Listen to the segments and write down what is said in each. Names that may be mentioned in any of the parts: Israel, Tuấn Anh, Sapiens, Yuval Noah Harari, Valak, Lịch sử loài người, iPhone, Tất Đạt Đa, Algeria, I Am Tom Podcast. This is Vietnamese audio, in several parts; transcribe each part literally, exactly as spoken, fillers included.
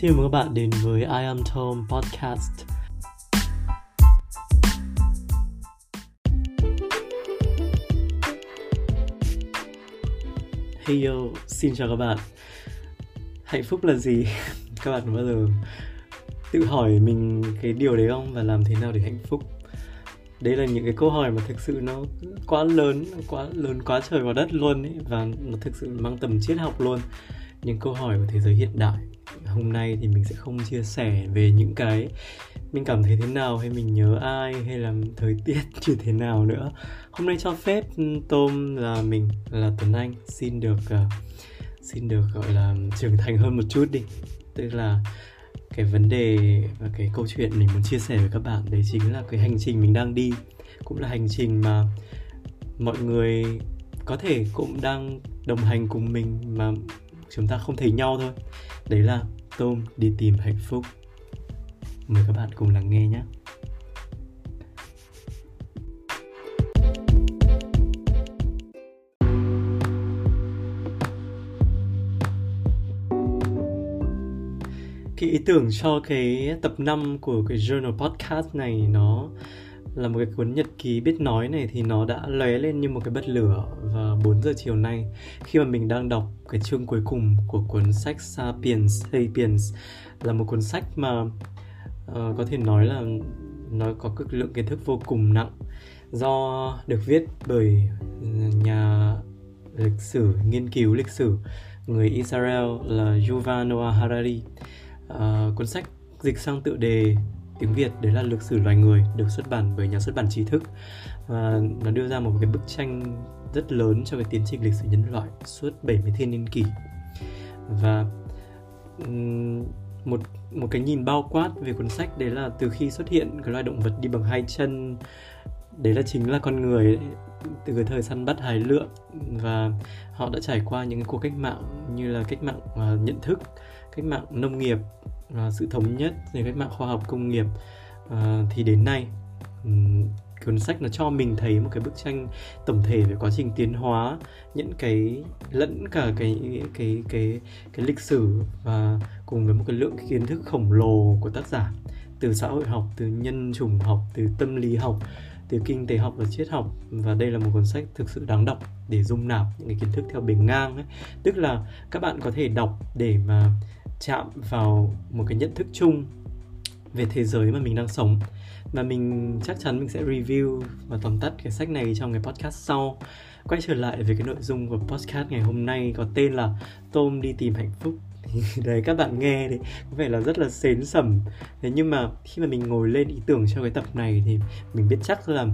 Xin mời các bạn đến với I Am Tom Podcast. Hey yo, xin chào các bạn. Hạnh phúc là gì? Các bạn có bao giờ tự hỏi mình cái điều đấy không? Và làm thế nào để hạnh phúc? Đấy là những cái câu hỏi mà thực sự nó quá lớn, quá lớn quá trời vào đất luôn ấy. Và nó thực sự mang tầm triết học luôn. Những câu hỏi của thế giới hiện đại. Hôm nay thì mình sẽ không chia sẻ về những cái mình cảm thấy thế nào, hay mình nhớ ai, hay là thời tiết như thế nào nữa. Hôm nay cho phép Tom là mình, là Tuấn Anh, xin được uh, xin được gọi là trưởng thành hơn một chút đi. Tức là cái vấn đề và cái câu chuyện mình muốn chia sẻ với các bạn, đấy chính là cái hành trình mình đang đi. Cũng là hành trình mà mọi người có thể cũng đang đồng hành cùng mình mà chúng ta không thấy nhau thôi. Đấy là Tom đi tìm hạnh phúc. Mời các bạn cùng lắng nghe nhé. Cái ý tưởng cho cái tập năm của cái journal podcast này, nó là một cái cuốn nhật ký biết nói này, thì nó đã lóe lên như một cái bật lửa vào bốn giờ chiều nay, khi mà mình đang đọc cái chương cuối cùng của cuốn sách Sapiens. Sapiens là một cuốn sách mà uh, có thể nói là nó có cực lượng kiến thức vô cùng nặng, do được viết bởi nhà lịch sử, nghiên cứu lịch sử người Israel là Yuval Noah Harari. Uh, cuốn sách dịch sang tựa đề tiếng Việt đấy là Lịch sử loài người, được xuất bản bởi nhà xuất bản Trí Thức, và nó đưa ra một cái bức tranh rất lớn cho cái tiến trình lịch sử nhân loại suốt bảy mươi thiên niên kỷ, và một một cái nhìn bao quát về cuốn sách đấy là từ khi xuất hiện cái loài động vật đi bằng hai chân, đấy là chính là con người, từ cái thời săn bắt hái lượm, và họ đã trải qua những cuộc cách mạng như là cách mạng nhận thức, cách mạng nông nghiệp, sự thống nhất, rồi cách mạng khoa học công nghiệp, à, thì đến nay cuốn sách nó cho mình thấy một cái bức tranh tổng thể về quá trình tiến hóa, những cái lẫn cả cái cái cái cái, cái lịch sử, và cùng với một cái lượng kiến thức khổng lồ của tác giả, từ xã hội học, từ nhân chủng học, từ tâm lý học, từ kinh tế học và triết học. Và đây là một cuốn sách thực sự đáng đọc để dung nạp những cái kiến thức theo bề ngang ấy. Tức là các bạn có thể đọc để mà chạm vào một cái nhận thức chung về thế giới mà mình đang sống. Và mình chắc chắn mình sẽ review và tóm tắt cái sách này trong cái podcast sau. Quay trở lại về cái nội dung của podcast ngày hôm nay có tên là Tom đi tìm hạnh phúc. Đấy, các bạn nghe thì có vẻ là rất là sến sẩm. Thế nhưng mà khi mà mình ngồi lên ý tưởng cho cái tập này thì mình biết chắc là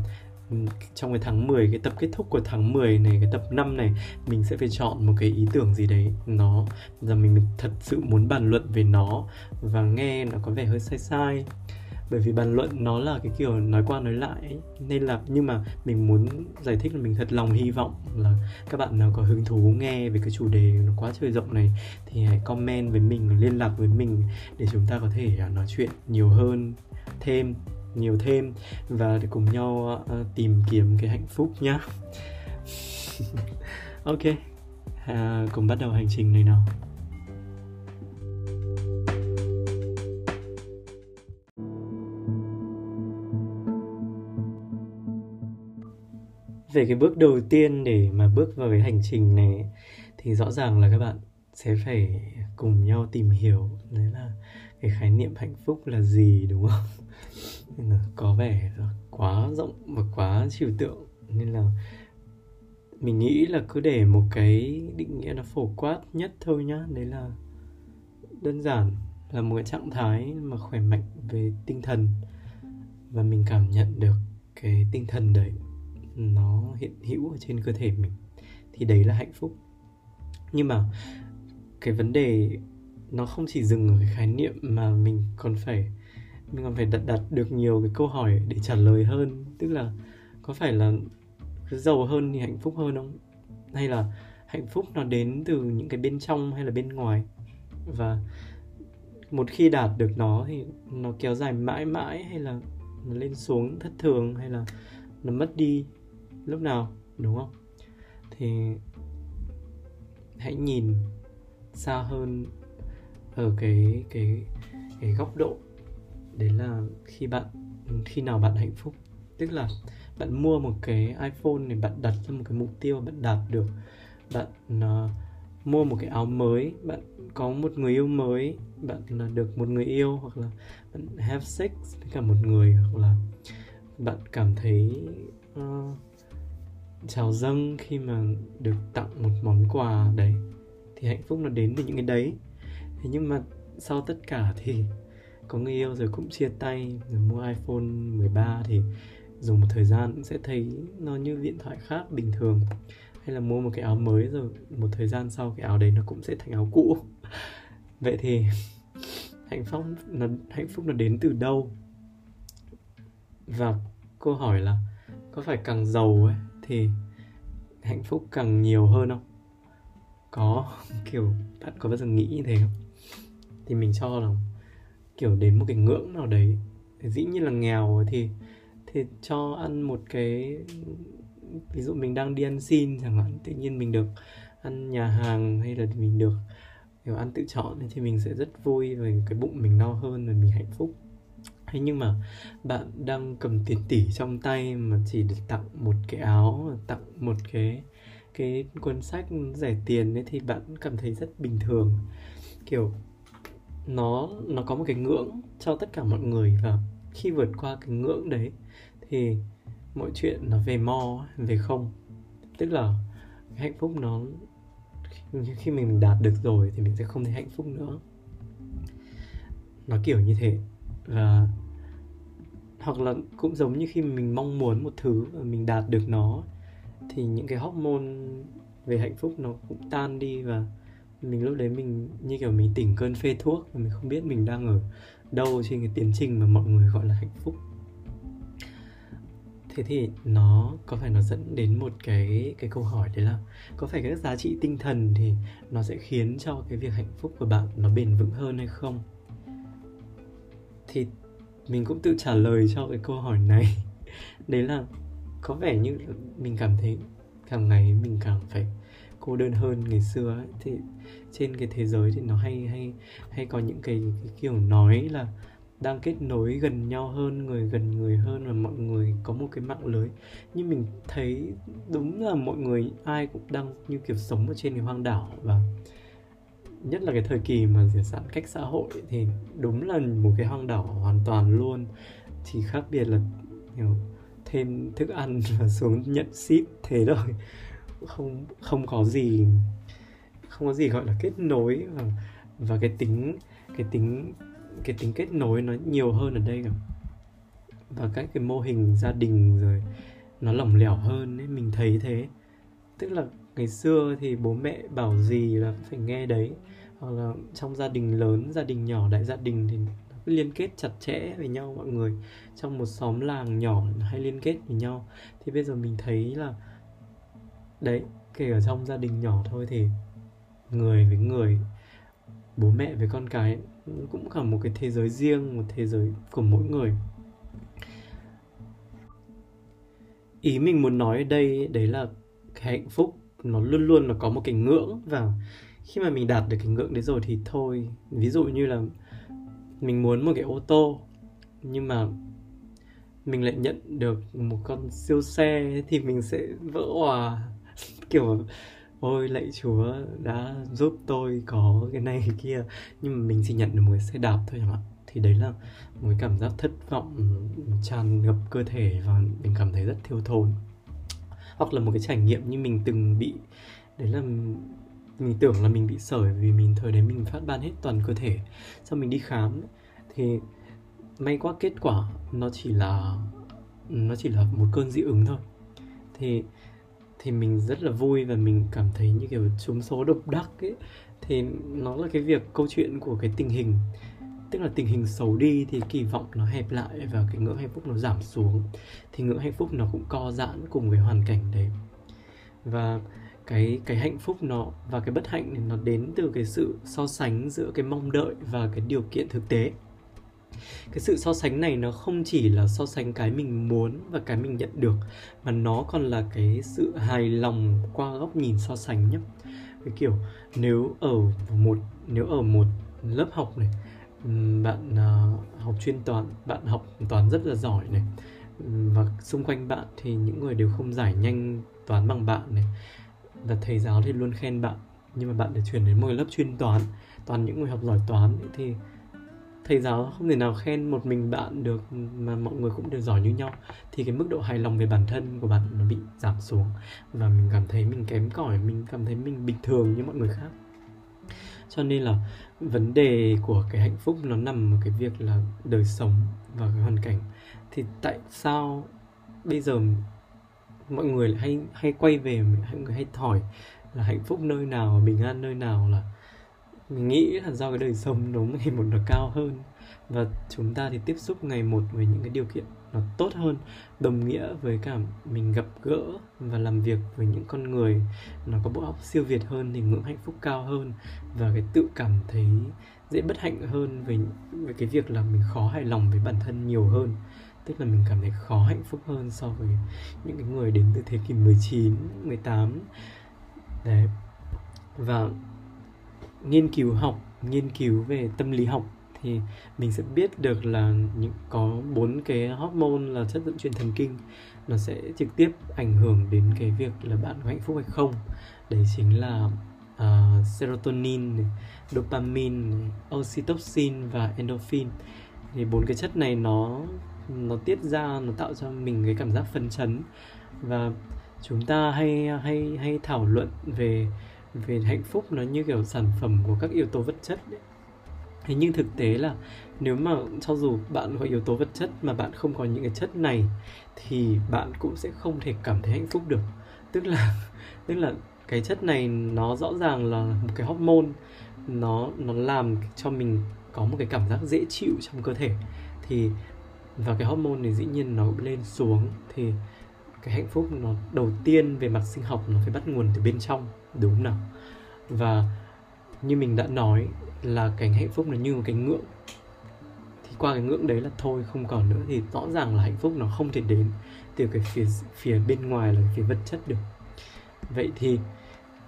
trong cái tháng mười, cái tập kết thúc của tháng mười này, cái tập năm này, mình sẽ phải chọn một cái ý tưởng gì đấy nó là mình thật sự muốn bàn luận về nó, và nghe nó có vẻ hơi sai sai, bởi vì bàn luận nó là cái kiểu nói qua nói lại ấy. Nên là, nhưng mà mình muốn giải thích là mình thật lòng hy vọng là các bạn nào có hứng thú nghe về cái chủ đề nó quá trời rộng này thì hãy comment với mình, liên lạc với mình để chúng ta có thể nói chuyện nhiều hơn, thêm nhiều thêm, và để cùng nhau uh, tìm kiếm cái hạnh phúc nhá. Ok, uh, cùng bắt đầu hành trình này nào. Về cái bước đầu tiên để mà bước vào cái hành trình này thì rõ ràng là các bạn sẽ phải cùng nhau tìm hiểu đấy là cái khái niệm hạnh phúc là gì, đúng không? Nên là có vẻ là quá rộng và quá trừu tượng, nên là mình nghĩ là cứ để một cái định nghĩa nó phổ quát nhất thôi nhá. Đấy là đơn giản là một cái trạng thái mà khỏe mạnh về tinh thần, và mình cảm nhận được cái tinh thần đấy nó hiện hữu ở trên cơ thể mình, thì đấy là hạnh phúc. Nhưng mà cái vấn đề nó không chỉ dừng ở cái khái niệm, mà mình còn phải mình còn phải đặt đặt được nhiều cái câu hỏi để trả lời hơn. Tức là có phải là giàu hơn thì hạnh phúc hơn không? Hay là hạnh phúc nó đến từ những cái bên trong hay là bên ngoài? Và một khi đạt được nó thì nó kéo dài mãi mãi, hay là nó lên xuống thất thường, hay là nó mất đi lúc nào, đúng không? Thì hãy nhìn xa hơn ở cái cái cái góc độ đấy là khi bạn khi nào bạn hạnh phúc. Tức là bạn mua một cái iPhone này, bạn đặt ra một cái mục tiêu bạn đạt được, bạn uh, mua một cái áo mới, bạn có một người yêu mới, bạn uh, được một người yêu, hoặc là bạn have sex với cả một người, hoặc là bạn cảm thấy uh, trào dâng khi mà được tặng một món quà đấy, thì hạnh phúc nó đến từ những cái đấy. Thế nhưng mà sau tất cả thì có người yêu rồi cũng chia tay, rồi mua iPhone mười ba thì dùng một thời gian cũng sẽ thấy nó như điện thoại khác bình thường, hay là mua một cái áo mới rồi một thời gian sau cái áo đấy nó cũng sẽ thành áo cũ. Vậy thì hạnh phúc nó hạnh phúc nó đến từ đâu? Và câu hỏi là có phải càng giàu ấy thì hạnh phúc càng nhiều hơn không? Có kiểu bạn có bao giờ nghĩ như thế không? Thì mình cho là kiểu đến một cái ngưỡng nào đấy, dĩ nhiên là nghèo thì thì cho ăn một cái, ví dụ mình đang đi ăn xin chẳng hạn, tự nhiên mình được ăn nhà hàng hay là mình được kiểu ăn tự chọn thì mình sẽ rất vui và cái bụng mình no hơn và mình hạnh phúc. Hay nhưng mà bạn đang cầm tiền tỷ trong tay mà chỉ được tặng một cái áo, tặng một cái cái cuốn sách rẻ tiền đấy thì bạn cảm thấy rất bình thường. Kiểu nó nó có một cái ngưỡng cho tất cả mọi người, và khi vượt qua cái ngưỡng đấy thì mọi chuyện nó về mo, về không. Tức là hạnh phúc nó khi mình đạt được rồi thì mình sẽ không thấy hạnh phúc nữa. Nó kiểu như thế. Và hoặc là cũng giống như khi mình mong muốn một thứ và mình đạt được nó thì những cái hormone về hạnh phúc nó cũng tan đi, và mình lúc đấy mình như kiểu mình tỉnh cơn phê thuốc và mình không biết mình đang ở đâu trên cái tiến trình mà mọi người gọi là hạnh phúc. Thế thì nó có phải nó dẫn đến một cái cái câu hỏi đấy là có phải các giá trị tinh thần thì nó sẽ khiến cho cái việc hạnh phúc của bạn nó bền vững hơn hay không? Thì mình cũng tự trả lời cho cái câu hỏi này. Đấy là có vẻ như mình cảm thấy càng ngày mình càng phải cô đơn hơn ngày xưa ấy. Thì trên cái thế giới thì nó hay hay hay có những cái, cái kiểu nói là đang kết nối gần nhau hơn, người gần người hơn, và mọi người có một cái mạng lưới. Nhưng mình thấy đúng là mọi người ai cũng đang như kiểu sống ở trên cái hoang đảo, và nhất là cái thời kỳ mà giãn cách xã hội thì đúng là một cái hoang đảo hoàn toàn luôn. Chỉ khác biệt là hiểu, thêm thức ăn và xuống nhận ship thế thôi. Không, không có gì không có gì gọi là kết nối, và, và cái tính cái tính cái tính kết nối nó nhiều hơn ở đây cả. Và các cái mô hình gia đình rồi nó lỏng lẻo hơn ấy, mình thấy thế. Tức là ngày xưa thì bố mẹ bảo gì là phải nghe đấy, hoặc là trong gia đình lớn, gia đình nhỏ, đại gia đình thì liên kết chặt chẽ với nhau, mọi người trong một xóm làng nhỏ hay liên kết với nhau. Thì bây giờ mình thấy là đấy, kể cả trong gia đình nhỏ thôi thì người với người, bố mẹ với con cái cũng cả một cái thế giới riêng, một thế giới của mỗi người. Ý mình muốn nói ở đây đấy là cái hạnh phúc nó luôn luôn là có một cái ngưỡng, và khi mà mình đạt được cái ngưỡng đấy rồi thì thôi. Ví dụ như là mình muốn một cái ô tô nhưng mà mình lại nhận được một con siêu xe thì mình sẽ vỡ òa. Kiểu ôi lạy Chúa đã giúp tôi có cái này cái kia, nhưng mà mình chỉ nhận được một cái xe đạp thôi chẳng hạn. Thì đấy là một cái cảm giác thất vọng tràn ngập cơ thể và mình cảm thấy rất thiếu thốn. Hoặc là một cái trải nghiệm như mình từng bị, đấy là mình tưởng là mình bị sởi vì mình thời đấy mình phát ban hết toàn cơ thể. Sau mình đi khám thì may quá kết quả nó chỉ là nó chỉ là một cơn dị ứng thôi. Thì thì mình rất là vui và mình cảm thấy như kiểu trúng số độc đắc ấy. Thì nó là cái việc câu chuyện của cái tình hình, tức là tình hình xấu đi thì kỳ vọng nó hẹp lại và cái ngưỡng hạnh phúc nó giảm xuống, thì ngưỡng hạnh phúc nó cũng co giãn cùng với hoàn cảnh đấy. Và cái cái hạnh phúc nó và cái bất hạnh này nó đến từ cái sự so sánh giữa cái mong đợi và cái điều kiện thực tế. Cái sự so sánh này nó không chỉ là so sánh cái mình muốn và cái mình nhận được, mà nó còn là cái sự hài lòng qua góc nhìn so sánh nhé. Cái kiểu nếu ở một nếu ở một lớp học này, bạn uh, học chuyên toán, bạn học toán rất là giỏi này, và xung quanh bạn thì những người đều không giải nhanh toán bằng bạn này, và thầy giáo thì luôn khen bạn. Nhưng mà bạn để chuyển đến một lớp chuyên toán, toàn những người học giỏi toán thì thầy giáo không thể nào khen một mình bạn được, mà mọi người cũng đều giỏi như nhau, thì cái mức độ hài lòng về bản thân của bạn nó bị giảm xuống, và mình cảm thấy mình kém cỏi, mình cảm thấy mình bình thường như mọi người khác. Cho nên là vấn đề của cái hạnh phúc nó nằm ở cái việc là đời sống và cái hoàn cảnh. Thì tại sao bây giờ mọi người lại hay, hay quay về, mọi người hay hỏi là hạnh phúc nơi nào, bình an nơi nào? Là mình nghĩ là do cái đời sống nó ngày một nó cao hơn, và chúng ta thì tiếp xúc ngày một với những cái điều kiện nó tốt hơn, đồng nghĩa với cả mình gặp gỡ và làm việc với những con người nó có bộ óc siêu việt hơn, thì ngưỡng hạnh phúc cao hơn, và cái tự cảm thấy dễ bất hạnh hơn về, về cái việc là mình khó hài lòng với bản thân nhiều hơn. Tức là mình cảm thấy khó hạnh phúc hơn so với những cái người đến từ thế kỷ mười chín, mười tám. Đấy. Và nghiên cứu học, nghiên cứu về tâm lý học thì mình sẽ biết được là những có bốn cái hormone là chất dẫn truyền thần kinh, nó sẽ trực tiếp ảnh hưởng đến cái việc là bạn có hạnh phúc hay không. Đấy chính là uh, serotonin, dopamine, oxytocin và endorphin. Thì bốn cái chất này nó nó tiết ra, nó tạo cho mình cái cảm giác phấn chấn. Và chúng ta hay hay hay thảo luận về về hạnh phúc nó như kiểu sản phẩm của các yếu tố vật chất đấy. Thế nhưng thực tế là nếu mà cho dù bạn có yếu tố vật chất mà bạn không có những cái chất này thì bạn cũng sẽ không thể cảm thấy hạnh phúc được. Tức là tức là cái chất này nó rõ ràng là một cái hormone, nó nó làm cho mình có một cái cảm giác dễ chịu trong cơ thể. Thì và cái hormone này dĩ nhiên nó lên xuống, thì cái hạnh phúc nó đầu tiên về mặt sinh học nó phải bắt nguồn từ bên trong, đúng không nào? Và như mình đã nói là cái hạnh phúc nó như một cái ngưỡng, thì qua cái ngưỡng đấy là thôi không còn nữa, thì rõ ràng là hạnh phúc nó không thể đến từ cái phía, phía bên ngoài là phía vật chất được. Vậy thì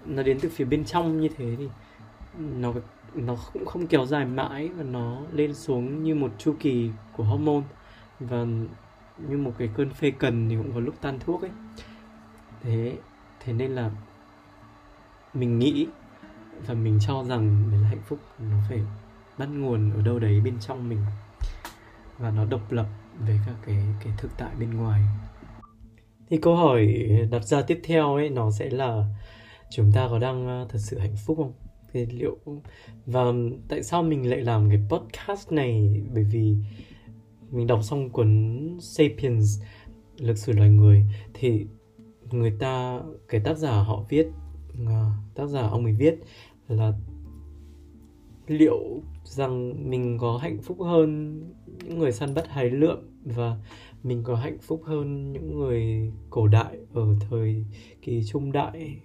nó đến từ phía bên trong như thế thì nó, nó cũng không kéo dài mãi, và nó lên xuống như một chu kỳ của hormone, và như một cái cơn phê cần thì cũng có lúc tan thuốc ấy. Thế, thế nên là mình nghĩ và mình cho rằng đấy là hạnh phúc nó phải bắt nguồn ở đâu đấy bên trong mình, và nó độc lập với cả cái, cái thực tại bên ngoài. Thì câu hỏi đặt ra tiếp theo ấy, nó sẽ là chúng ta có đang thật sự hạnh phúc không? Thì liệu... Và tại sao mình lại làm cái podcast này? Bởi vì mình đọc xong cuốn Sapiens, Lịch sử loài người, thì người ta, cái tác giả họ viết, tác giả ông ấy viết là liệu rằng mình có hạnh phúc hơn những người săn bắt hái lượm, và mình có hạnh phúc hơn những người cổ đại ở thời kỳ trung đại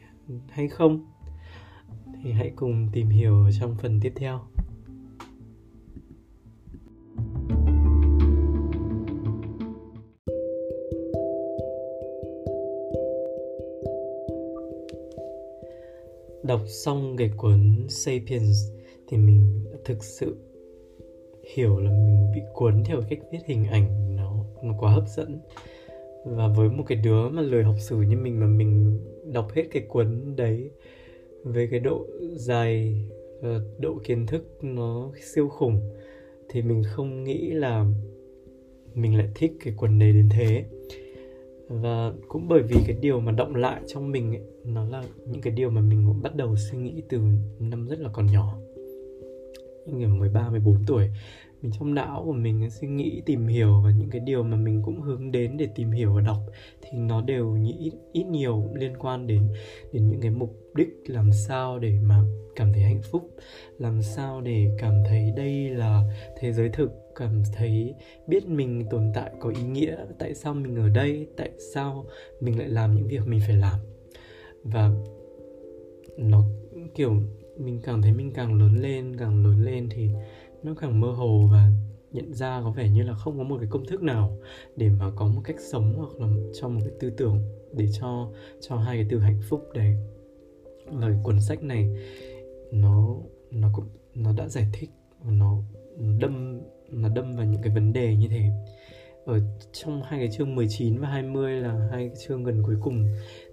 hay không? Thì hãy cùng tìm hiểu trong phần tiếp theo. Đọc xong cái cuốn Sapiens thì mình thực sự hiểu là mình bị cuốn theo cách viết hình ảnh nó, nó quá hấp dẫn. Và với một cái đứa mà lười học sử như mình, mà mình đọc hết cái cuốn đấy với cái độ dài, độ kiến thức nó siêu khủng, thì mình không nghĩ là mình lại thích cái cuốn đấy đến thế. Và cũng bởi vì cái điều mà động lại trong mình ấy, nó là những cái điều mà mình bắt đầu suy nghĩ từ năm rất là còn nhỏ. Những mười ba, mười bốn tuổi, mình trong não của mình suy nghĩ, tìm hiểu, và những cái điều mà mình cũng hướng đến để tìm hiểu và đọc thì nó đều nghĩ ít nhiều cũng liên quan đến, đến những cái mục đích làm sao để mà cảm thấy hạnh phúc, làm sao để cảm thấy đây là thế giới thực, cảm thấy biết mình tồn tại có ý nghĩa, tại sao mình ở đây, tại sao mình lại làm những việc mình phải làm. Và nó kiểu mình cảm thấy mình càng lớn lên, càng lớn lên thì nó càng mơ hồ, và nhận ra có vẻ như là không có một cái công thức nào để mà có một cách sống hoặc là cho một cái tư tưởng để cho, cho hai cái từ hạnh phúc đấy. Và cuốn sách này nó, nó, cũng, nó đã giải thích nó đâm nó đâm vào những cái vấn đề như thế. Ở trong hai cái chương mười chín và hai mươi là hai cái chương gần cuối cùng,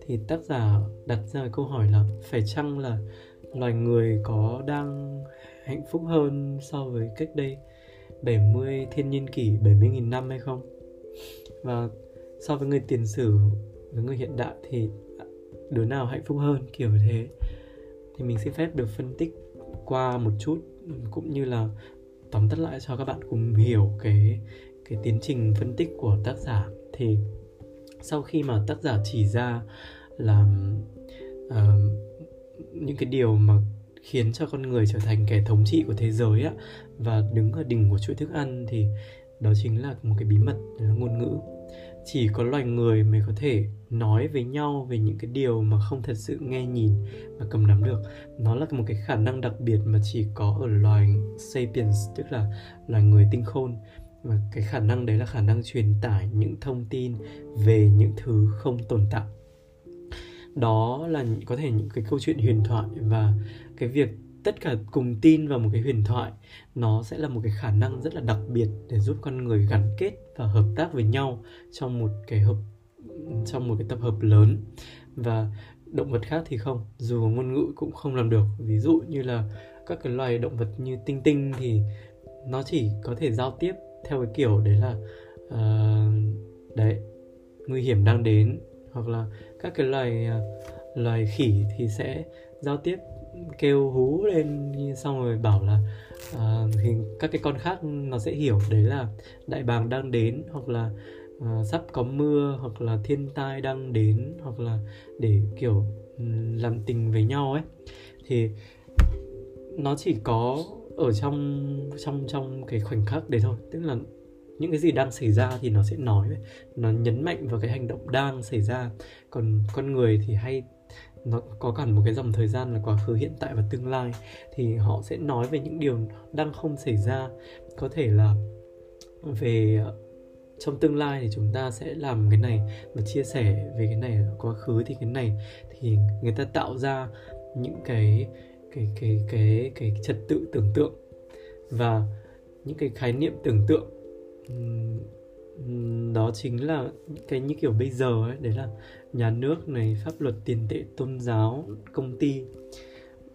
thì tác giả đặt ra câu hỏi là phải chăng là loài người có đang hạnh phúc hơn so với cách đây bảy mươi thiên niên kỷ, bảy mươi nghìn năm hay không? Và so với người tiền sử, với người hiện đại thì đứa nào hạnh phúc hơn, kiểu thế. Thì mình xin phép được phân tích qua một chút, cũng như là tóm tắt lại cho các bạn cùng hiểu cái, cái tiến trình phân tích của tác giả. Thì sau khi mà tác giả chỉ ra là uh, những cái điều mà khiến cho con người trở thành kẻ thống trị của thế giới á, và đứng ở đỉnh của chuỗi thức ăn, thì đó chính là một cái bí mật, là ngôn ngữ. Chỉ có loài người mới có thể nói với nhau về những cái điều mà không thật sự nghe nhìn và cầm nắm được. Nó là một cái khả năng đặc biệt mà chỉ có ở loài Sapiens, tức là loài người tinh khôn. Và cái khả năng đấy là khả năng truyền tải những thông tin về những thứ không tồn tại. Đó là có thể những cái câu chuyện huyền thoại, và cái việc tất cả cùng tin vào một cái huyền thoại, nó sẽ là một cái khả năng rất là đặc biệt để giúp con người gắn kết và hợp tác với nhau trong một cái hợp trong một cái tập hợp lớn. Và động vật khác thì không, dù ngôn ngữ cũng không làm được. Ví dụ như là các cái loài động vật như tinh tinh thì nó chỉ có thể giao tiếp theo cái kiểu đấy là uh, đấy, nguy hiểm đang đến, hoặc là các cái loài loài khỉ thì sẽ giao tiếp kêu hú lên xong rồi bảo là uh, thì các cái con khác nó sẽ hiểu đấy là đại bàng đang đến, hoặc là uh, sắp có mưa, hoặc là thiên tai đang đến, hoặc là để kiểu um, làm tình với nhau ấy. Thì nó chỉ có ở trong trong trong cái khoảnh khắc đấy thôi, tức là những cái gì đang xảy ra thì nó sẽ nói, nó nhấn mạnh vào cái hành động đang xảy ra. Còn con người thì hay nó có cả một cái dòng thời gian là quá khứ, hiện tại và tương lai, thì họ sẽ nói về những điều đang không xảy ra. Có thể là về trong tương lai thì chúng ta sẽ làm cái này và chia sẻ về cái này, quá khứ thì cái này, thì người ta tạo ra những cái cái cái cái cái trật tự tưởng tượng và những cái khái niệm tưởng tượng. Đó chính là cái như kiểu bây giờ ấy, đấy là nhà nước này, pháp luật, tiền tệ, tôn giáo, công ty.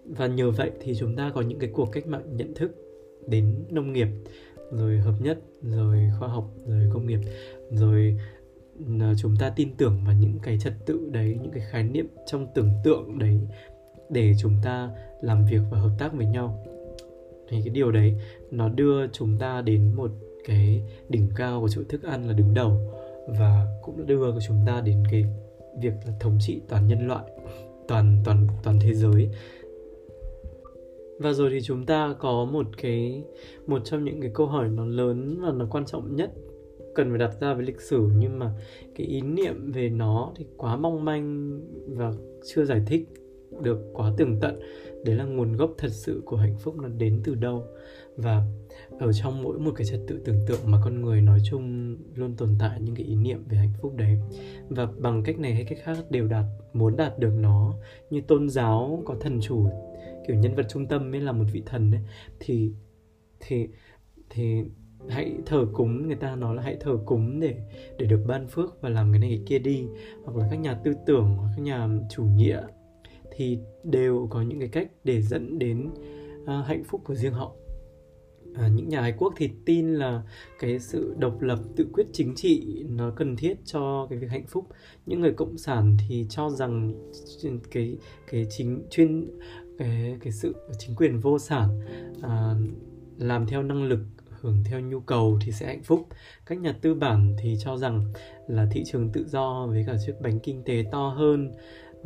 Và nhờ vậy thì chúng ta có những cái cuộc cách mạng nhận thức, đến nông nghiệp, rồi hợp nhất, rồi khoa học, rồi công nghiệp. Rồi chúng ta tin tưởng vào những cái trật tự đấy, những cái khái niệm trong tưởng tượng đấy, để chúng ta làm việc và hợp tác với nhau. Thì cái điều đấy nó đưa chúng ta đến một cái đỉnh cao của chuỗi thức ăn là đứng đầu, và cũng đưa chúng ta đến cái việc là thống trị toàn nhân loại, toàn toàn toàn thế giới. Và rồi thì chúng ta có một cái một trong những cái câu hỏi nó lớn và nó quan trọng nhất cần phải đặt ra với lịch sử, nhưng mà cái ý niệm về nó thì quá mong manh và chưa giải thích được quá tường tận. Đấy là nguồn gốc thật sự của hạnh phúc nó đến từ đâu. Và ở trong mỗi một cái trật tự tưởng tượng mà con người nói chung luôn tồn tại những cái ý niệm về hạnh phúc đấy, và bằng cách này hay cách khác đều đạt muốn đạt được nó. Như tôn giáo có thần chủ, kiểu nhân vật trung tâm mới là một vị thần ấy, thì thì thì hãy thờ cúng, người ta nói là hãy thờ cúng để để được ban phước và làm cái này cái kia đi. Hoặc là các nhà tư tưởng, các nhà chủ nghĩa thì đều có những cái cách để dẫn đến uh, hạnh phúc của riêng họ. À, những nhà Ái Quốc thì tin là cái sự độc lập, tự quyết chính trị nó cần thiết cho cái việc hạnh phúc. Những người cộng sản thì cho rằng cái cái chính chuyên cái cái sự chính quyền vô sản, à, làm theo năng lực, hưởng theo nhu cầu thì sẽ hạnh phúc. Các nhà tư bản thì cho rằng là thị trường tự do với cả chiếc bánh kinh tế to hơn,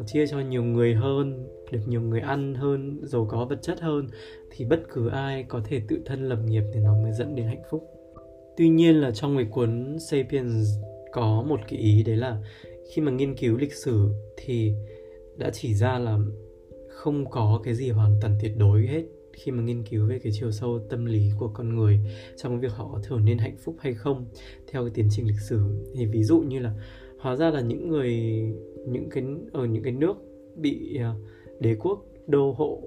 chia cho nhiều người hơn, được nhiều người ăn hơn, giàu có vật chất hơn, thì bất cứ ai có thể tự thân lập nghiệp thì nó mới dẫn đến hạnh phúc. Tuy nhiên là trong cái cuốn Sapiens có một cái ý, đấy là khi mà nghiên cứu lịch sử thì đã chỉ ra là không có cái gì hoàn toàn tuyệt đối hết khi mà nghiên cứu về cái chiều sâu tâm lý của con người trong việc họ trở nên hạnh phúc hay không theo cái tiến trình lịch sử. Thì ví dụ như là hóa ra là những người những cái ở những cái nước bị đế quốc đô hộ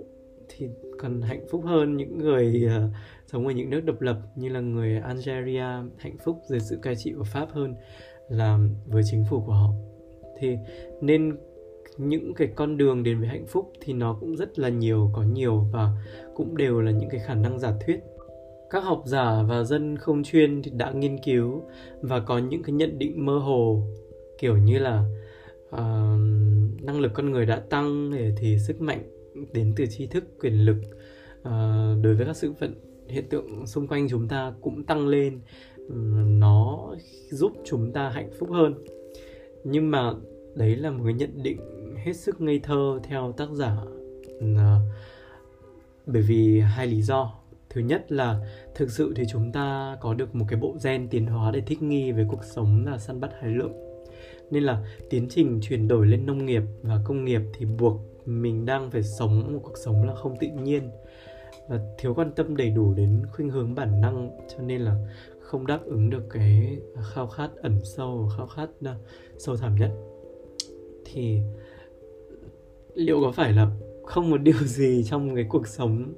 thì còn hạnh phúc hơn những người uh, sống ở những nước độc lập như là người Algeria, hạnh phúc dưới sự cai trị của Pháp hơn là với chính phủ của họ. Thì nên những cái con đường đến với hạnh phúc thì nó cũng rất là nhiều, có nhiều và cũng đều là những cái khả năng giả thuyết. Các học giả và dân không chuyên thì đã nghiên cứu và có những cái nhận định mơ hồ kiểu như là uh, năng lực con người đã tăng thì sức mạnh đến từ tri thức, quyền lực uh, đối với các sự vận hiện tượng xung quanh chúng ta cũng tăng lên, uh, nó giúp chúng ta hạnh phúc hơn. Nhưng mà đấy là một cái nhận định hết sức ngây thơ theo tác giả, uh, bởi vì hai lý do. Thứ nhất là thực sự thì chúng ta có được một cái bộ gen tiến hóa để thích nghi với cuộc sống là săn bắt hái lượm. Nên là tiến trình chuyển đổi lên nông nghiệp và công nghiệp thì buộc mình đang phải sống một cuộc sống là không tự nhiên và thiếu quan tâm đầy đủ đến khuynh hướng bản năng, cho nên là không đáp ứng được cái khao khát ẩn sâu, khao khát sâu thẳm nhất. Thì liệu có phải là không một điều gì trong cái cuộc sống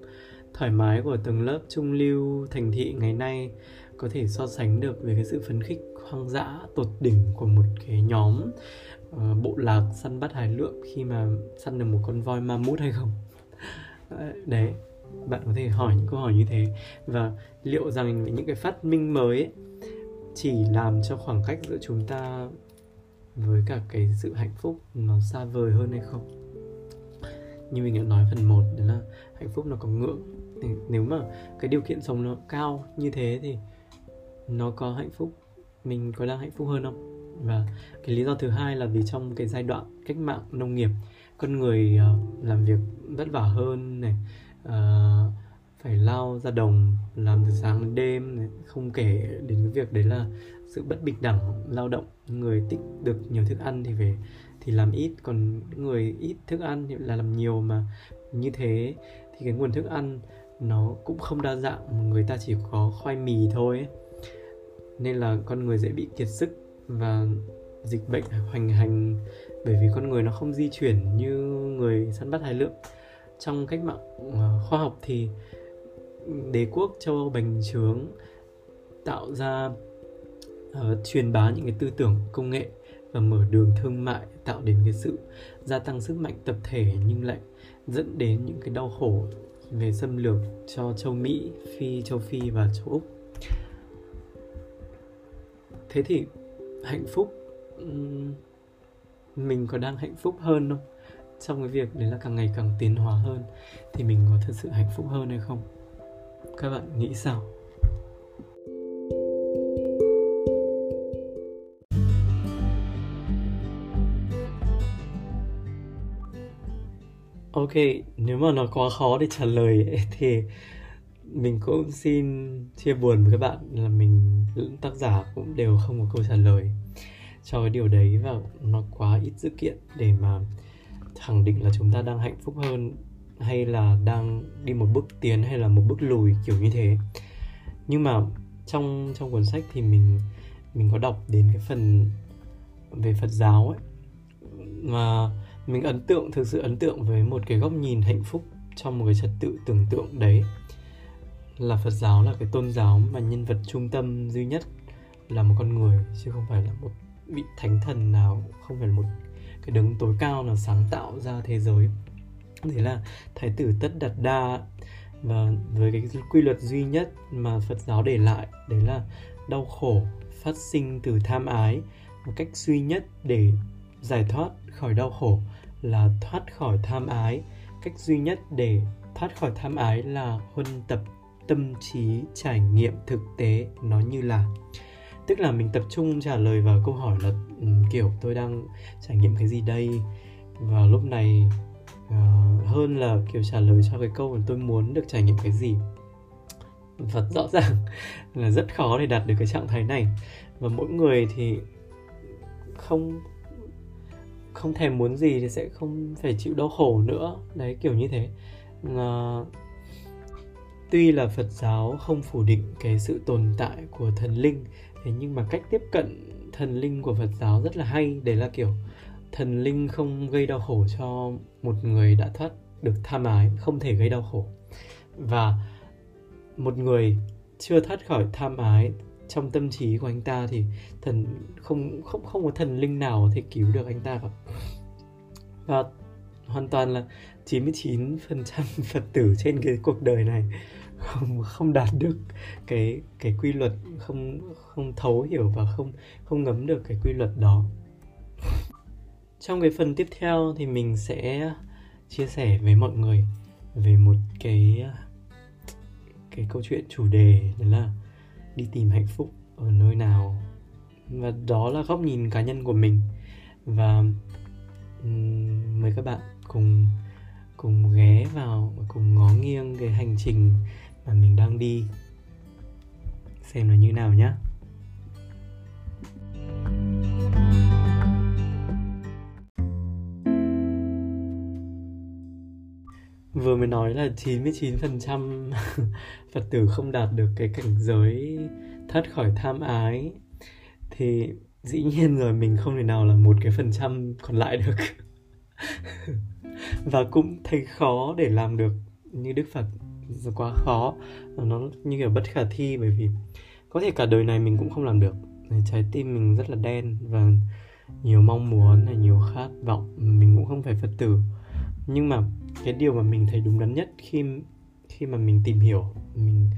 thoải mái của tầng lớp trung lưu thành thị ngày nay có thể so sánh được với cái sự phấn khích hoang dã tột đỉnh của một cái nhóm uh, bộ lạc săn bắt hái lượm khi mà săn được một con voi ma mút hay không? Đấy, bạn có thể hỏi những câu hỏi như thế. Và liệu rằng những cái phát minh mới ấy chỉ làm cho khoảng cách giữa chúng ta với cả cái sự hạnh phúc nó xa vời hơn hay không? Như mình đã nói phần một, đó là hạnh phúc nó có ngưỡng. Nếu mà cái điều kiện sống nó cao như thế thì nó có hạnh phúc, mình có đang hạnh phúc hơn không? Và cái lý do thứ hai là vì trong cái giai đoạn cách mạng nông nghiệp, con người làm việc vất vả hơn này, phải lao ra đồng làm từ sáng đến đêm này, không kể đến cái việc đấy là sự bất bình đẳng lao động, người tích được nhiều thức ăn thì về thì làm ít, còn người ít thức ăn thì là làm nhiều. Mà như thế thì cái nguồn thức ăn nó cũng không đa dạng, người ta chỉ có khoai mì thôi ấy. Nên là con người dễ bị kiệt sức và dịch bệnh hoành hành, bởi vì con người nó không di chuyển như người săn bắt hái lượm. Trong cách mạng khoa học thì đế quốc châu Âu bành trướng, tạo ra uh, truyền bá những cái tư tưởng công nghệ và mở đường thương mại, tạo đến cái sự gia tăng sức mạnh tập thể, nhưng lại dẫn đến những cái đau khổ về xâm lược cho châu Mỹ, Phi, châu Phi và châu Úc. Thế thì hạnh phúc, mình có đang hạnh phúc hơn không? Trong cái việc đấy là càng ngày càng tiến hóa hơn thì mình có thật sự hạnh phúc hơn hay không? Các bạn nghĩ sao? Ok, nếu mà nó quá khó để trả lời ấy, thì mình cũng xin chia buồn với các bạn là mình lẫn tác giả cũng đều không có câu trả lời cho cái điều đấy, và nó quá ít dữ kiện để mà khẳng định là chúng ta đang hạnh phúc hơn hay là đang đi một bước tiến hay là một bước lùi kiểu như thế. Nhưng mà trong trong cuốn sách thì mình mình có đọc đến cái phần về Phật giáo ấy, mà mình ấn tượng, thực sự ấn tượng với một cái góc nhìn hạnh phúc trong một cái trật tự tưởng tượng. Đấy là Phật giáo là cái tôn giáo mà nhân vật trung tâm duy nhất là một con người, chứ không phải là một vị thánh thần nào, không phải là một cái đấng tối cao nào sáng tạo ra thế giới. Thế là Thái tử Tất Đạt Đa, và với cái quy luật duy nhất mà Phật giáo để lại, đấy là đau khổ phát sinh từ tham ái. Một cách duy nhất để giải thoát khỏi đau khổ là thoát khỏi tham ái. Cách duy nhất để thoát khỏi tham ái là huân tập tâm trí trải nghiệm thực tế nó như là. Tức là mình tập trung trả lời vào câu hỏi là kiểu tôi đang trải nghiệm cái gì đây và lúc này, uh, hơn là kiểu trả lời cho cái câu là tôi muốn được trải nghiệm cái gì. Và rõ ràng là rất khó để đạt được cái trạng thái này, và mỗi người thì không không thèm muốn gì thì sẽ không phải chịu đau khổ nữa. Đấy, kiểu như thế. À, tuy là Phật giáo không phủ định cái sự tồn tại của thần linh, thế nhưng mà cách tiếp cận thần linh của Phật giáo rất là hay. Đấy là kiểu thần linh không gây đau khổ cho một người đã thoát được tha mái, không thể gây đau khổ. Và một người chưa thoát khỏi tha mái trong tâm trí của anh ta thì thần không không không có thần linh nào có thể cứu được anh ta cả. Và hoàn toàn là chín mươi chín phần trăm Phật tử trên cái cuộc đời này không không đạt được cái cái quy luật, không không thấu hiểu và không không ngấm được cái quy luật đó. Trong cái phần tiếp theo thì mình sẽ chia sẻ với mọi người về một cái cái câu chuyện chủ đề, đó là đi tìm hạnh phúc ở nơi nào. Và đó là góc nhìn cá nhân của mình. Và um, mời các bạn cùng cùng ghé vào, cùng ngó nghiêng cái hành trình mà mình đang đi, xem nó như nào nhé. Vừa mới nói là chín mươi chín phần trăm Phật tử không đạt được cái cảnh giới thoát khỏi tham ái, thì dĩ nhiên rồi mình không thể nào là một cái phần trăm còn lại được. Và cũng thấy khó để làm được như Đức Phật, quá khó, nó như kiểu bất khả thi, bởi vì có thể cả đời này mình cũng không làm được. Trái tim mình rất là đen và nhiều mong muốn, nhiều khát vọng, mình cũng không phải Phật tử. Nhưng mà cái điều mà mình thấy đúng đắn nhất khi khi mà mình tìm hiểu, mình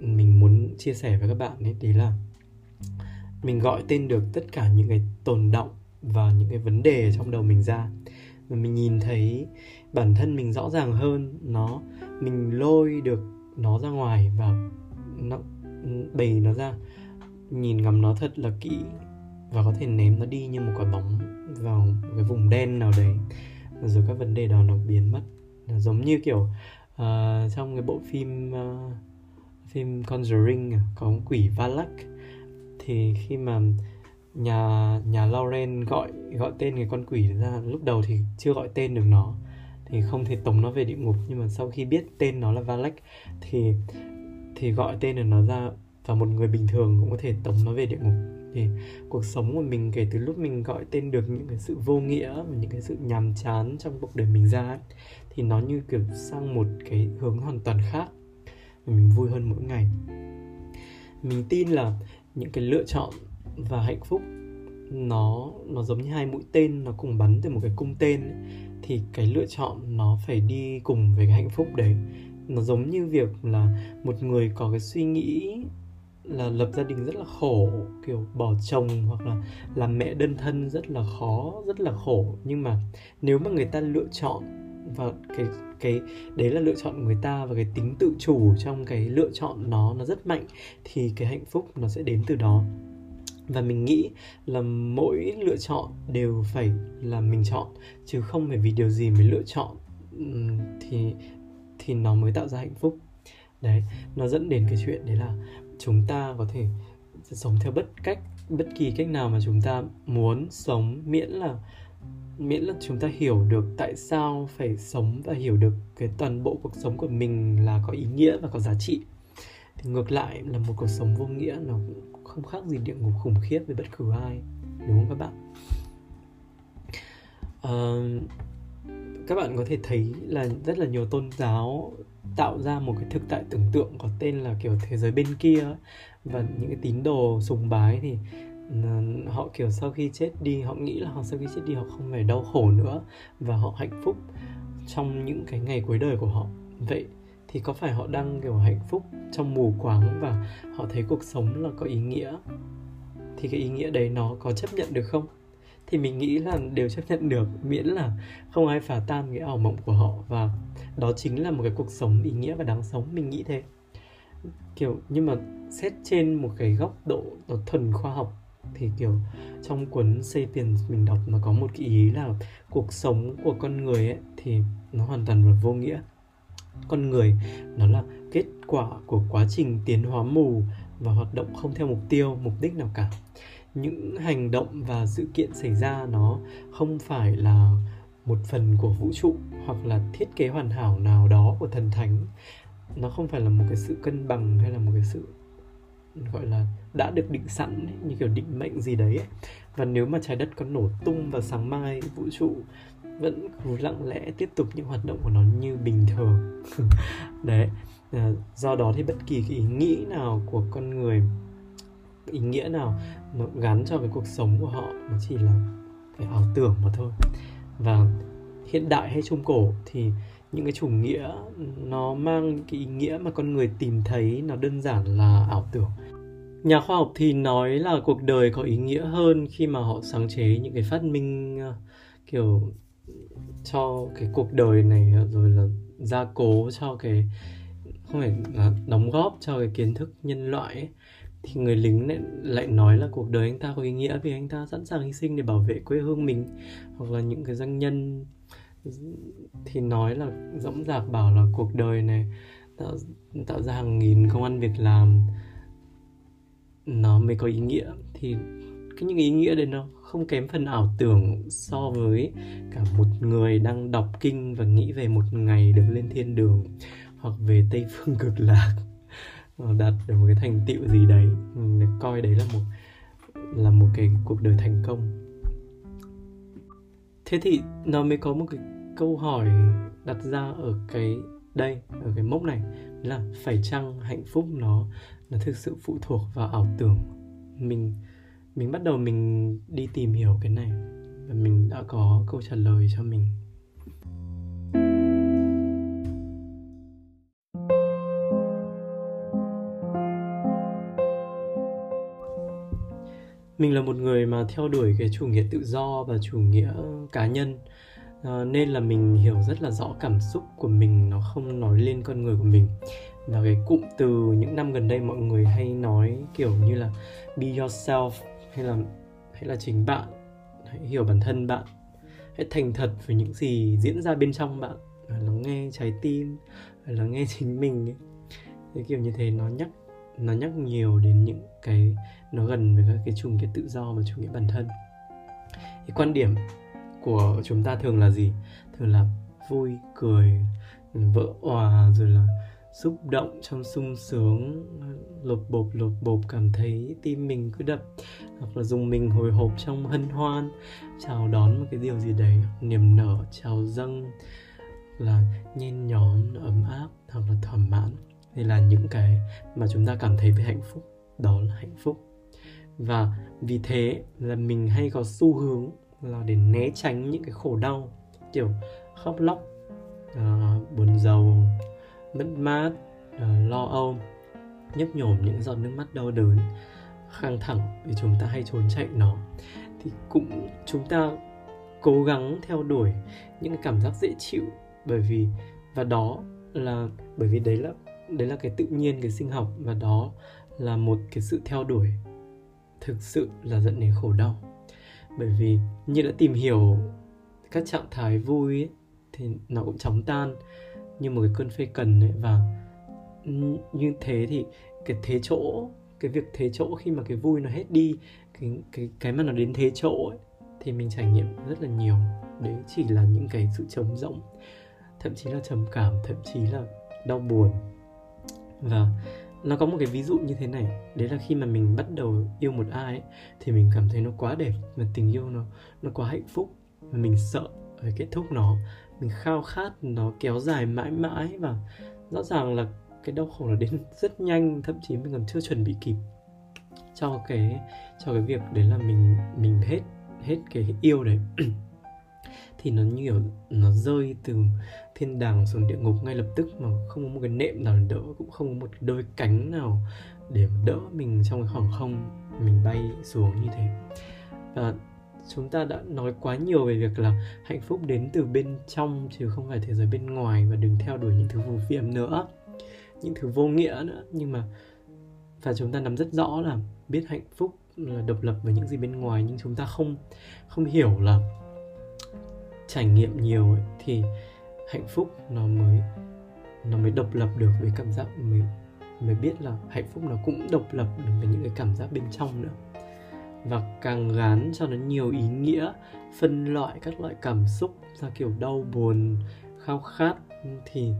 mình muốn chia sẻ với các bạn ấy, đấy là mình gọi tên được tất cả những cái tồn đọng và những cái vấn đề trong đầu mình ra, và mình nhìn thấy bản thân mình rõ ràng hơn nó, mình lôi được nó ra ngoài và nó bày nó ra, nhìn ngắm nó thật là kỹ và có thể ném nó đi như một quả bóng vào một cái vùng đen nào đấy, rồi các vấn đề đó nó biến mất. Giống như kiểu uh, trong cái bộ phim uh, phim Conjuring có quỷ Valak, thì khi mà nhà nhà Lauren gọi gọi tên cái con quỷ ra, lúc đầu thì chưa gọi tên được nó, thì không thể tống nó về địa ngục, nhưng mà sau khi biết tên nó là Valak thì thì gọi tên được nó ra, và một người bình thường cũng có thể tống nó về địa ngục. Thì cuộc sống của mình kể từ lúc mình gọi tên được những cái sự vô nghĩa và những cái sự nhàm chán trong cuộc đời mình ra ấy, thì nó như kiểu sang một cái hướng hoàn toàn khác, mình vui hơn mỗi ngày. Mình tin là những cái lựa chọn và hạnh phúc nó nó giống như hai mũi tên nó cùng bắn từ một cái cung tên ấy, thì cái lựa chọn nó phải đi cùng với cái hạnh phúc đấy. Nó giống như việc là một người có cái suy nghĩ là lập gia đình rất là khổ, kiểu bỏ chồng hoặc là làm mẹ đơn thân rất là khó, rất là khổ, nhưng mà nếu mà người ta lựa chọn, và cái cái đấy là lựa chọn của người ta, và cái tính tự chủ trong cái lựa chọn nó nó rất mạnh, thì cái hạnh phúc nó sẽ đến từ đó. Và mình nghĩ là mỗi lựa chọn đều phải là mình chọn, chứ không phải vì điều gì mới lựa chọn thì thì nó mới tạo ra hạnh phúc. Đấy, nó dẫn đến cái chuyện đấy là chúng ta có thể sống theo bất cách bất kỳ cách nào mà chúng ta muốn sống, miễn là miễn là chúng ta hiểu được tại sao phải sống và hiểu được cái toàn bộ cuộc sống của mình là có ý nghĩa và có giá trị. Thì ngược lại là một cuộc sống vô nghĩa nó cũng không khác gì địa ngục khủng khiếp với bất cứ ai, đúng không các bạn? À, các bạn có thể thấy là rất là nhiều tôn giáo tạo ra một cái thực tại tưởng tượng có tên là kiểu thế giới bên kia ấy. Và những cái tín đồ sùng bái thì họ kiểu sau khi chết đi, họ nghĩ là họ sau khi chết đi họ không phải đau khổ nữa và họ hạnh phúc trong những cái ngày cuối đời của họ. Vậy thì có phải họ đang kiểu hạnh phúc trong mù quáng và họ thấy cuộc sống là có ý nghĩa, thì cái ý nghĩa đấy nó có chấp nhận được không? Thì mình nghĩ là đều chấp nhận được, miễn là không ai phá tan cái ảo mộng của họ, và đó chính là một cái cuộc sống ý nghĩa và đáng sống, mình nghĩ thế. Kiểu nhưng mà xét trên một cái góc độ nó thuần khoa học thì kiểu trong cuốn Sapiens mình đọc nó có một cái ý là cuộc sống của con người ấy thì nó hoàn toàn là vô nghĩa. Con người nó là kết quả của quá trình tiến hóa mù và hoạt động không theo mục tiêu, mục đích nào cả. Những hành động và sự kiện xảy ra nó không phải là một phần của vũ trụ hoặc là thiết kế hoàn hảo nào đó của thần thánh. Nó không phải là một cái sự cân bằng hay là một cái sự gọi là đã được định sẵn ấy, như kiểu định mệnh gì đấy ấy. Và nếu mà trái đất có nổ tung vào sáng mai, vũ trụ vẫn cứ lặng lẽ tiếp tục những hoạt động của nó như bình thường. Đấy, do đó thì bất kỳ cái ý nghĩ nào của con người, ý nghĩa nào nó gắn cho cái cuộc sống của họ nó chỉ là cái ảo tưởng mà thôi. Và hiện đại hay trung cổ thì những cái chủ nghĩa nó mang cái ý nghĩa mà con người tìm thấy nó đơn giản là ảo tưởng. Nhà khoa học thì nói là cuộc đời có ý nghĩa hơn khi mà họ sáng chế những cái phát minh kiểu cho cái cuộc đời này, rồi là gia cố cho cái, không phải là đóng góp cho cái kiến thức nhân loại ấy. Thì người lính lại, lại nói là cuộc đời anh ta có ý nghĩa vì anh ta sẵn sàng hy sinh để bảo vệ quê hương mình. Hoặc là những cái doanh nhân thì nói là dõng dạc bảo là cuộc đời này tạo, tạo ra hàng nghìn công ăn việc làm, nó mới có ý nghĩa. Thì cái những ý nghĩa đấy nó không kém phần ảo tưởng so với cả một người đang đọc kinh và nghĩ về một ngày được lên thiên đường hoặc về Tây Phương Cực Lạc, đạt được một cái thành tựu gì đấy. Mình coi đấy là một là một cái cuộc đời thành công. Thế thì nó mới có một cái câu hỏi đặt ra ở cái đây, ở cái mốc này là phải chăng hạnh phúc nó nó thực sự phụ thuộc vào ảo tưởng. Mình mình bắt đầu mình đi tìm hiểu cái này và mình đã có câu trả lời cho mình. Mình là một người mà theo đuổi cái chủ nghĩa tự do và chủ nghĩa cá nhân, à, nên là mình hiểu rất là rõ cảm xúc của mình nó không nói lên con người của mình. Và cái cụm từ những năm gần đây mọi người hay nói kiểu như là be yourself, hay là hay là chính bạn, hãy hiểu bản thân bạn, hãy thành thật với những gì diễn ra bên trong bạn, lắng nghe trái tim, lắng nghe chính mình ấy. Cái kiểu như thế nó nhắc nó nhắc nhiều đến những cái nó gần với các cái chủ nghĩa tự do và chủ nghĩa bản thân. Thì quan điểm của chúng ta thường là gì? Thường là vui, cười, vỡ òa, rồi là xúc động trong sung sướng, lột bột lột bột cảm thấy tim mình cứ đập, hoặc là dùng mình hồi hộp trong hân hoan, chào đón một cái điều gì đấy, niềm nở, trào dâng, là nhen nhóm, ấm áp, hoặc là thỏa mãn. Đây là những cái mà chúng ta cảm thấy về hạnh phúc, đó là hạnh phúc. Và vì thế là mình hay có xu hướng là để né tránh những cái khổ đau, kiểu khóc lóc, à, buồn rầu, mất mát, à, lo âu, nhấp nhổm những giọt nước mắt đau đớn, căng thẳng, vì chúng ta hay trốn chạy nó. Thì cũng chúng ta cố gắng theo đuổi những cái cảm giác dễ chịu, bởi vì và đó là bởi vì đấy là đấy là cái tự nhiên, cái sinh học, và đó là một cái sự theo đuổi thực sự là dẫn đến khổ đau. Bởi vì như đã tìm hiểu, các trạng thái vui ấy, thì nó cũng chóng tan như một cái cơn phê cần ấy. Và như thế thì cái thế chỗ, cái việc thế chỗ khi mà cái vui nó hết đi, cái, cái, cái mà nó đến thế chỗ ấy, thì mình trải nghiệm rất là nhiều. Đấy chỉ là những cái sự trống rỗng, thậm chí là trầm cảm, thậm chí là đau buồn. Và nó có một cái ví dụ như thế này, đấy là khi mà mình bắt đầu yêu một ai ấy, thì mình cảm thấy nó quá đẹp, và tình yêu nó, nó quá hạnh phúc, và mình sợ phải kết thúc nó, mình khao khát nó kéo dài mãi mãi. Và rõ ràng là cái đau khổ nó đến rất nhanh, thậm chí mình còn chưa chuẩn bị kịp cho cái, cho cái việc đấy là mình, mình hết, hết cái yêu đấy. Thì nó như kiểu nó rơi từ thiên đàng xuống địa ngục ngay lập tức, mà không có một cái nệm nào đỡ, cũng không có một đôi cánh nào để đỡ mình trong cái khoảng không mình bay xuống như thế. Và chúng ta đã nói quá nhiều về việc là hạnh phúc đến từ bên trong chứ không phải thế giới bên ngoài, và đừng theo đuổi những thứ vô viêm nữa, những thứ vô nghĩa nữa. Nhưng mà và chúng ta nắm rất rõ là biết hạnh phúc là độc lập với những gì bên ngoài, nhưng chúng ta không không hiểu là trải nghiệm nhiều ấy, thì hạnh phúc nó mới nó mới độc lập được với cảm giác, mới mới biết là hạnh phúc nó cũng độc lập được với những cái cảm giác bên trong nữa. Và càng gán cho nó nhiều ý nghĩa, phân loại các loại cảm xúc ra kiểu đau buồn, khao khát, thì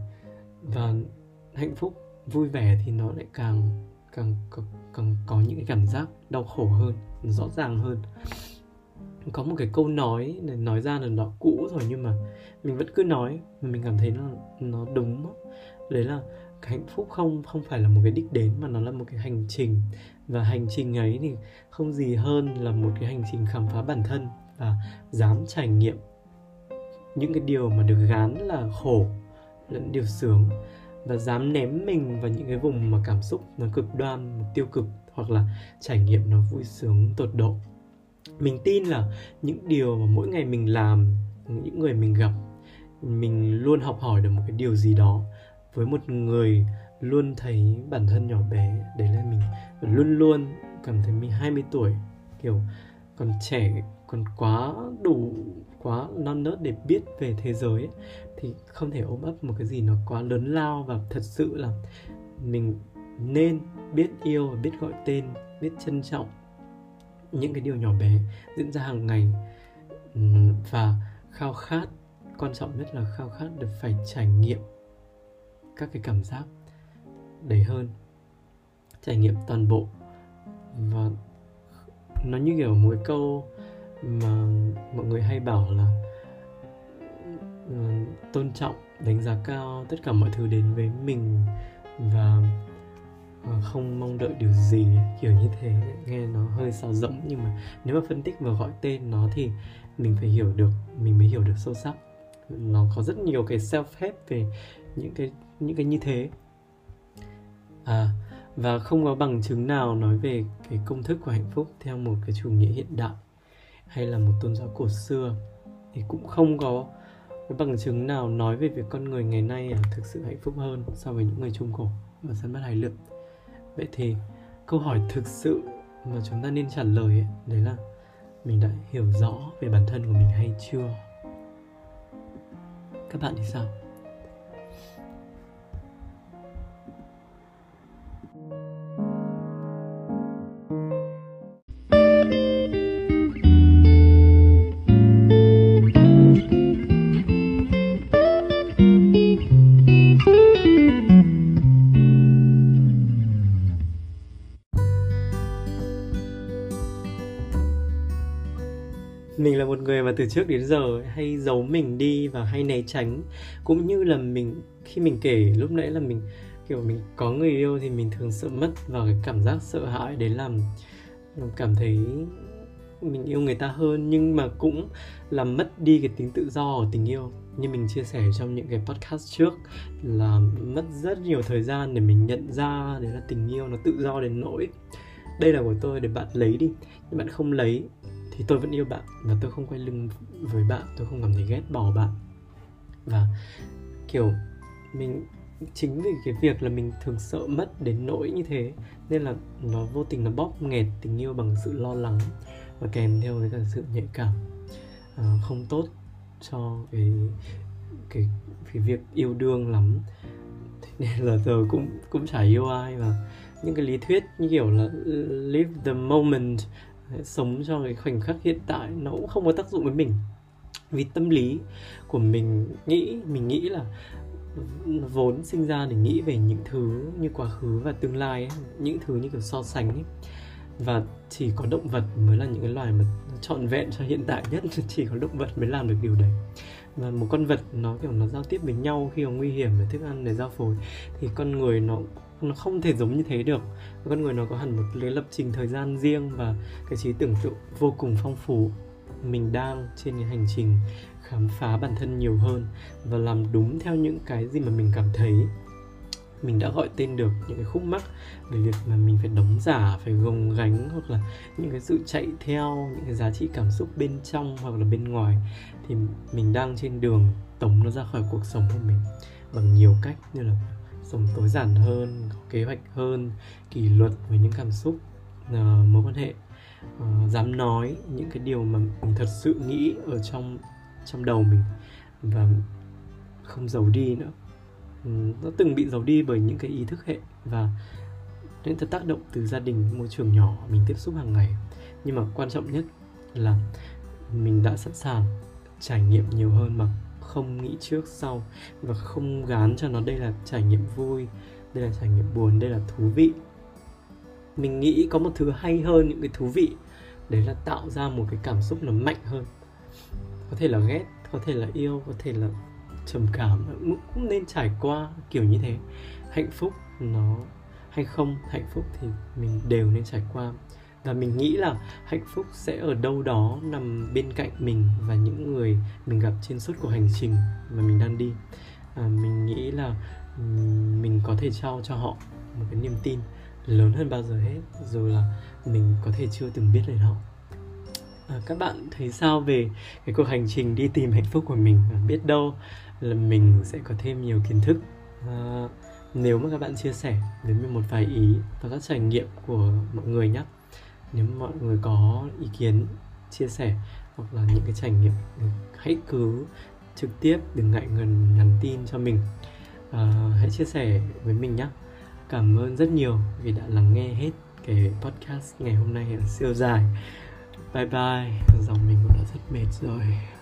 và hạnh phúc vui vẻ thì nó lại càng càng càng, càng có những cái cảm giác đau khổ hơn, rõ ràng hơn. có một cái câu nói này, nói ra là nó cũ rồi nhưng mà mình vẫn cứ nói mà mình cảm thấy nó, nó đúng. Đấy là cái hạnh phúc không, không phải là một cái đích đến mà nó là một cái hành trình. Và hành trình ấy thì không gì hơn là một cái hành trình khám phá bản thân và dám trải nghiệm những cái điều mà được gán là khổ lẫn điều sướng, và dám ném mình vào những cái vùng mà cảm xúc nó cực đoan, tiêu cực, hoặc là trải nghiệm nó vui sướng tột độ. Mình tin là những điều mà mỗi ngày mình làm, những người mình gặp, mình luôn học hỏi được một cái điều gì đó. Với một người luôn thấy bản thân nhỏ bé, đấy là mình luôn luôn cảm thấy mình hai mươi tuổi, kiểu còn trẻ, còn quá đủ, quá non nớt để biết về thế giới ấy, thì không thể ôm ấp một cái gì nó quá lớn lao. Và thật sự là mình nên biết yêu và biết gọi tên, biết trân trọng những cái điều nhỏ bé diễn ra hàng ngày. Và khao khát, quan trọng nhất là khao khát được phải trải nghiệm các cái cảm giác đầy hơn, trải nghiệm toàn bộ. Và nó như kiểu một câu mà mọi người hay bảo là tôn trọng, đánh giá cao tất cả mọi thứ đến với mình và không mong đợi điều gì, kiểu như thế. Nghe nó hơi sáo rỗng nhưng mà nếu mà phân tích và gọi tên nó thì mình phải hiểu được, mình mới hiểu được sâu sắc. Nó có rất nhiều cái self-help về những cái, những cái như thế. À, và không có bằng chứng nào nói về cái công thức của hạnh phúc theo một cái chủ nghĩa hiện đại hay là một tôn giáo cổ xưa, thì cũng không có cái bằng chứng nào nói về việc con người ngày nay là thực sự hạnh phúc hơn so với những người Trung Cổ và săn bắt hải lượng. Vậy thì câu hỏi thực sự mà chúng ta nên trả lời ấy, đấy là mình đã hiểu rõ về bản thân của mình hay chưa? Các bạn thì sao? Mình là một người mà từ trước đến giờ hay giấu mình đi và hay né tránh. Cũng như là mình, khi mình kể lúc nãy là mình kiểu mình có người yêu thì mình thường sợ mất, và cái cảm giác sợ hãi đấy làm mình cảm thấy mình yêu người ta hơn, nhưng mà cũng làm mất đi cái tính tự do của tình yêu. Như mình chia sẻ trong những cái podcast trước là mất rất nhiều thời gian để mình nhận ra đấy là tình yêu nó tự do đến nỗi đây là của tôi, để bạn lấy đi, nhưng bạn không lấy thì tôi vẫn yêu bạn, và tôi không quay lưng với bạn, tôi không cảm thấy ghét bỏ bạn. Và kiểu mình chính vì cái việc là mình thường sợ mất đến nỗi như thế nên là nó vô tình nó bóp nghẹt tình yêu bằng sự lo lắng và kèm theo với cả sự nhạy cảm à, không tốt cho cái, cái cái việc yêu đương lắm. Thế nên là giờ cũng cũng chả yêu ai, và những cái lý thuyết như kiểu là live the moment, sống cho cái khoảnh khắc hiện tại, nó cũng không có tác dụng với mình. Vì tâm lý của mình nghĩ mình nghĩ là vốn sinh ra để nghĩ về những thứ như quá khứ và tương lai ấy, những thứ như kiểu so sánh ấy. Và chỉ có động vật mới là những cái loài mà trọn vẹn cho hiện tại nhất, chỉ có động vật mới làm được điều đấy. Và một con vật nó kiểu nó giao tiếp với nhau khi có nguy hiểm để thức ăn, để giao phối, thì con người nó nó không thể giống như thế được. Con người nó có hẳn một cái lập trình thời gian riêng và cái trí tưởng tượng vô cùng phong phú. Mình đang trên cái hành trình khám phá bản thân nhiều hơn và làm đúng theo những cái gì mà mình cảm thấy. Mình đã gọi tên được những cái khúc mắc về việc mà mình phải đóng giả, phải gồng gánh, hoặc là những cái sự chạy theo những cái giá trị cảm xúc bên trong hoặc là bên ngoài. Thì mình đang trên đường tống nó ra khỏi cuộc sống của mình bằng nhiều cách, như là sống tối giản hơn, có kế hoạch hơn, kỷ luật với những cảm xúc, uh, mối quan hệ, uh, dám nói những cái điều mà mình thật sự nghĩ ở trong trong đầu mình và không giấu đi nữa. Um, nó từng bị giấu đi bởi những cái ý thức hệ và những cái tác động từ gia đình, môi trường nhỏ mình tiếp xúc hàng ngày. Nhưng mà quan trọng nhất là mình đã sẵn sàng trải nghiệm nhiều hơn mà không nghĩ trước sau, và không gán cho nó đây là trải nghiệm vui, đây là trải nghiệm buồn, đây là thú vị. Mình nghĩ có một thứ hay hơn những cái thú vị đấy là tạo ra một cái cảm xúc nó mạnh hơn. Có thể là ghét, có thể là yêu, có thể là trầm cảm, cũng nên trải qua kiểu như thế. Hạnh phúc nó hay không hạnh phúc thì mình đều nên trải qua. Và mình nghĩ là hạnh phúc sẽ ở đâu đó nằm bên cạnh mình và những người mình gặp trên suốt cuộc hành trình mà mình đang đi. À, mình nghĩ là mình có thể trao cho họ một cái niềm tin lớn hơn bao giờ hết, rồi là mình có thể chưa từng biết đến họ. À, các bạn thấy sao về cái cuộc hành trình đi tìm hạnh phúc của mình? À, biết đâu là mình sẽ có thêm nhiều kiến thức à, nếu mà các bạn chia sẻ với mình một vài ý và các trải nghiệm của mọi người nhé. Nếu mọi người có ý kiến chia sẻ hoặc là những cái trải nghiệm, hãy cứ trực tiếp, đừng ngại ngần nhắn tin cho mình. À, hãy chia sẻ với mình nhé. Cảm ơn rất nhiều vì đã lắng nghe hết cái podcast ngày hôm nay, siêu dài. Bye bye. Dòng mình cũng đã rất mệt rồi.